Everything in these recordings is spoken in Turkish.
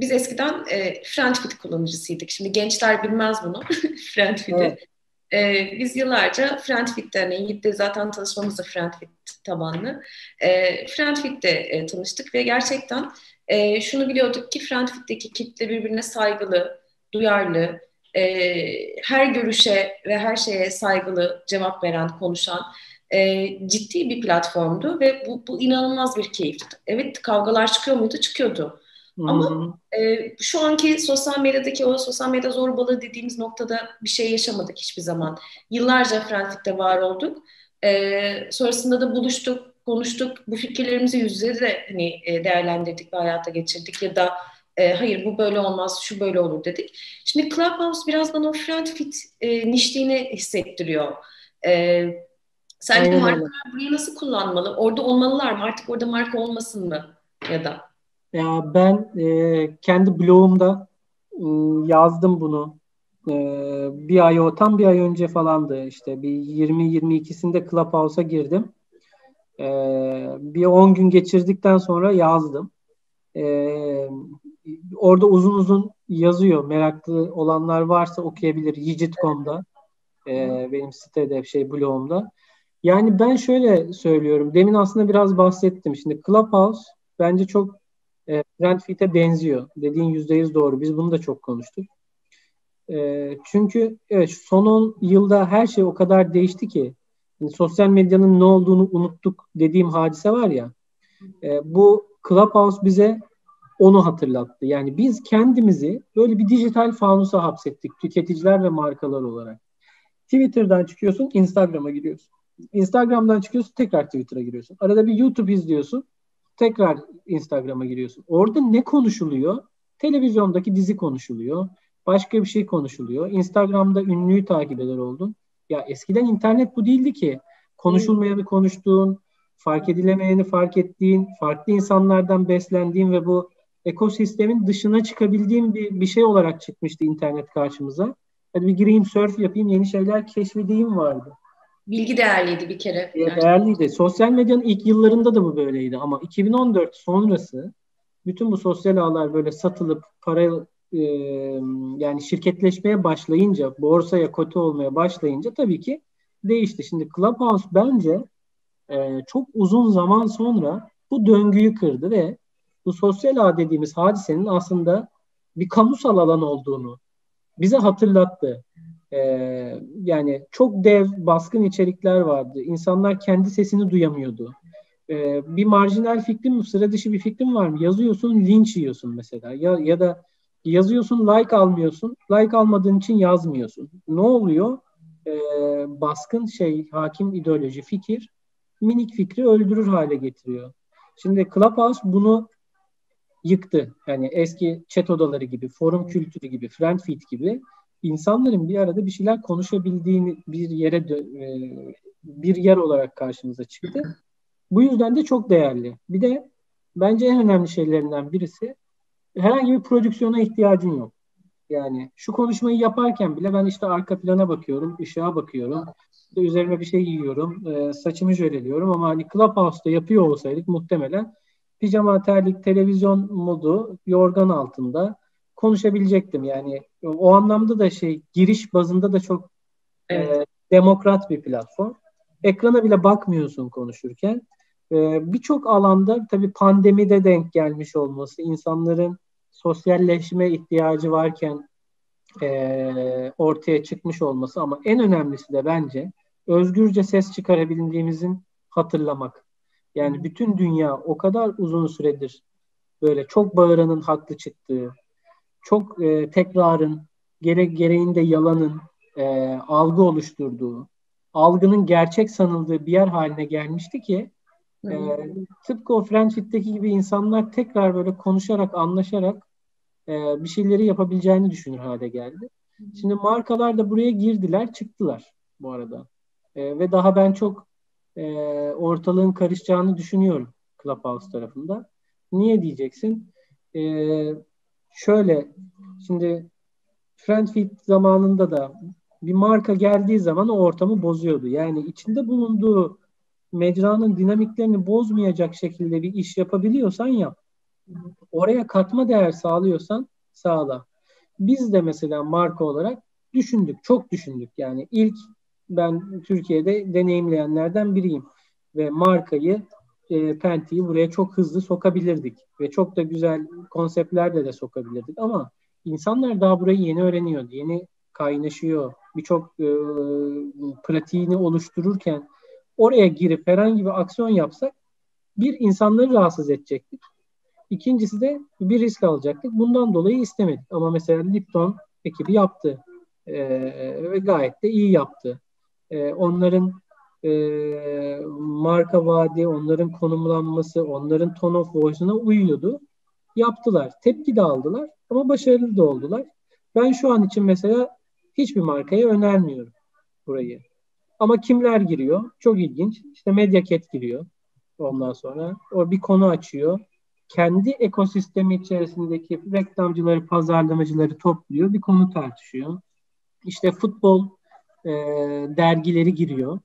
Biz eskiden FriendFit kullanıcısıydık. Şimdi gençler bilmez bunu. FriendFit'i. Evet. Biz yıllarca FriendFit'ten, yani zaten tanışmamız da FriendFit tabanlı. FriendFit'te tanıştık ve gerçekten şunu biliyorduk ki FriendFit'teki kitle birbirine saygılı, duyarlı, her görüşe ve her şeye saygılı cevap veren, konuşan ciddi bir platformdu ve bu inanılmaz bir keyifti. Evet, kavgalar çıkıyor muydu? Çıkıyordu. Ama şu anki sosyal medyadaki o sosyal medya zorbalığı dediğimiz noktada bir şey yaşamadık hiçbir zaman. Yıllarca FriendFit'te var olduk. Sonrasında da buluştuk, konuştuk. Bu fikirlerimizi yüz yüze de hani değerlendirdik ve hayata geçirdik ya da hayır bu böyle olmaz, şu böyle olur dedik. Şimdi Clubhouse biraz bana o FriendFit nişliğini hissettiriyor. Sence markalar burayı nasıl kullanmalı? Orada olmalılar mı? Artık orada marka olmasın mı? Ya da? Ya ben kendi blogumda yazdım bunu. Tam bir ay önce falandı. İşte bir 20-22'sinde Clubhouse'a girdim. Bir 10 gün geçirdikten sonra yazdım. Orada uzun uzun yazıyor. Meraklı olanlar varsa okuyabilir. Yigit.com'da benim sitede, blogumda. Yani ben şöyle söylüyorum. Demin aslında biraz bahsettim. Şimdi Clubhouse bence çok FriendFit'e benziyor. Dediğin %100 doğru. Biz bunu da çok konuştuk. Çünkü evet, son 10 yılda her şey o kadar değişti ki yani sosyal medyanın ne olduğunu unuttuk dediğim hadise var ya. Bu Clubhouse bize onu hatırlattı. Yani biz kendimizi böyle bir dijital fanusa hapsettik tüketiciler ve markalar olarak. Twitter'dan çıkıyorsun, Instagram'a giriyorsun. Instagram'dan çıkıyorsun, tekrar Twitter'a giriyorsun. Arada bir YouTube izliyorsun. Tekrar Instagram'a giriyorsun. Orada ne konuşuluyor? Televizyondaki dizi konuşuluyor. Başka bir şey konuşuluyor. Instagram'da ünlüyü takip eder oldun. Ya eskiden internet bu değildi ki. Konuşulmayanı konuştuğun, fark edilemeyeni fark ettiğin, farklı insanlardan beslendiğin ve bu ekosistemin dışına çıkabildiğin bir şey olarak çıkmıştı internet karşımıza. Hadi bir gireyim, surf yapayım, yeni şeyler keşfedeyim vardı. Bilgi değerliydi bir kere. Değerliydi. Sosyal medyanın ilk yıllarında da bu böyleydi ama 2014 sonrası bütün bu sosyal ağlar böyle satılıp para yani şirketleşmeye başlayınca, borsaya kote olmaya başlayınca tabii ki değişti. Şimdi Clubhouse bence çok uzun zaman sonra bu döngüyü kırdı ve bu sosyal ağ dediğimiz hadisenin aslında bir kamusal alan olduğunu bize hatırlattı. Yani çok dev, baskın içerikler vardı. İnsanlar kendi sesini duyamıyordu. Bir marjinal fikrim, sıra dışı bir fikrim var mı? Yazıyorsun, linç yiyorsun mesela. Ya da yazıyorsun, like almıyorsun. Like almadığın için yazmıyorsun. Ne oluyor? Baskın hakim ideoloji, fikir, minik fikri öldürür hale getiriyor. Şimdi Clubhouse bunu yıktı. Yani eski chat odaları gibi, forum kültürü gibi, FriendFit gibi İnsanların bir arada bir şeyler konuşabildiğini bir yer olarak karşımıza çıktı. Bu yüzden de çok değerli. Bir de bence en önemli şeylerinden birisi herhangi bir prodüksiyona ihtiyacın yok. Yani şu konuşmayı yaparken bile ben işte arka plana bakıyorum, ışığa bakıyorum, işte üzerime bir şey giyiyorum, saçımı jöleliyorum ama hani Clubhouse'da yapıyor olsaydık muhtemelen pijama, terlik, televizyon modu, yorgan altında konuşabilecektim. Yani o anlamda da giriş bazında da çok demokrat bir platform. Ekrana bile bakmıyorsun konuşurken. Birçok alanda tabii pandemide denk gelmiş olması, insanların sosyalleşme ihtiyacı varken ortaya çıkmış olması ama en önemlisi de bence özgürce ses çıkarabildiğimizin hatırlamak. Yani bütün dünya o kadar uzun süredir böyle çok bağıranın haklı çıktığı, çok tekrarın, gereğinde yalanın algı oluşturduğu, algının gerçek sanıldığı bir yer haline gelmişti ki tıpkı o FriendFit'teki gibi insanlar tekrar böyle konuşarak, anlaşarak bir şeyleri yapabileceğini düşünür hale geldi. Şimdi markalar da buraya girdiler, çıktılar bu arada. Ve daha ben çok ortalığın karışacağını düşünüyorum Clubhouse tarafında. Niye diyeceksin? Şimdi FriendFit zamanında da bir marka geldiği zaman o ortamı bozuyordu. Yani içinde bulunduğu mecranın dinamiklerini bozmayacak şekilde bir iş yapabiliyorsan yap. Oraya katma değer sağlıyorsan sağla. Biz de mesela marka olarak düşündük, çok düşündük. Yani ilk ben Türkiye'de deneyimleyenlerden biriyim. Ve markayı, Penti'yi buraya çok hızlı sokabilirdik. Ve çok da güzel konseptlerle de sokabilirdik. Ama insanlar daha burayı yeni öğreniyor, yeni kaynaşıyor. Birçok pratiğini oluştururken oraya girip herhangi bir aksiyon yapsak bir, insanları rahatsız edecektik. İkincisi de bir risk alacaktık. Bundan dolayı istemedik. Ama mesela Lipton ekibi yaptı. Ve gayet de iyi yaptı. Onların marka vaadi, onların konumlanması, onların tone of voice'una uyuyordu. Yaptılar. Tepki de aldılar. Ama başarılı da oldular. Ben şu an için mesela hiçbir markaya önermiyorum burayı. Ama kimler giriyor? Çok ilginç. İşte Medyakit giriyor. Ondan sonra o bir konu açıyor. Kendi ekosistemi içerisindeki reklamcıları, pazarlamacıları topluyor. Bir konu tartışıyor. İşte futbol dergileri giriyor.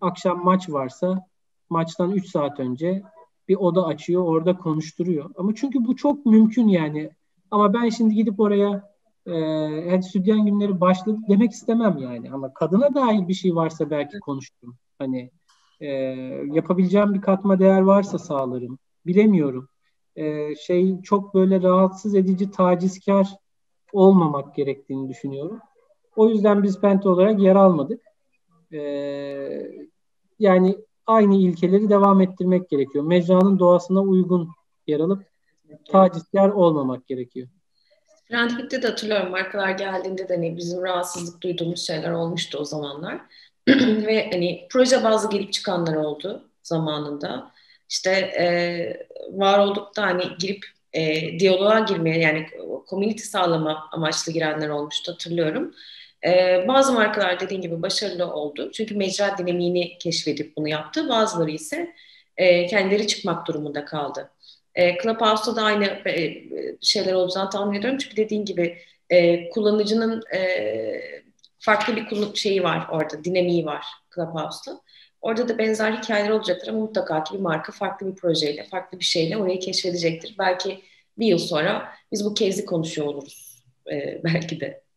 Akşam maç varsa maçtan 3 saat önce bir oda açıyor. Orada konuşturuyor. Ama çünkü bu çok mümkün yani. Ama ben şimdi gidip oraya yani sütyen günleri başladı demek istemem yani. Ama kadına dair bir şey varsa belki konuşurum. Hani yapabileceğim bir katma değer varsa sağlarım. Bilemiyorum. Şey, çok böyle rahatsız edici, tacizkar olmamak gerektiğini düşünüyorum. O yüzden biz Penti olarak yer almadık. Yani aynı ilkeleri devam ettirmek gerekiyor. Mecranın doğasına uygun yer alıp tacizkar olmamak gerekiyor. FriendFit'te de hatırlıyorum, markalar geldiğinde de hani bizim rahatsızlık duyduğumuz şeyler olmuştu o zamanlar. Ve hani proje bazlı gelip çıkanlar oldu zamanında. İşte var olduk da hani girip diyaloğa girmeye, yani community sağlama amaçlı girenler olmuştu hatırlıyorum. Bazı markalar dediğin gibi başarılı oldu. Çünkü mecra dinamiğini keşfedip bunu yaptı. Bazıları ise kendileri çıkmak durumunda kaldı. Clubhouse'da da aynı şeyler olacağını tahmin ediyorum. Çünkü dediğin gibi kullanıcının farklı bir şeyi var orada, dinamiği var Clubhouse'da. Orada da benzer hikayeler olacaktır ama mutlaka ki bir marka farklı bir projeyle, farklı bir şeyle orayı keşfedecektir. Belki bir yıl sonra biz bu kezi konuşuyor oluruz belki de.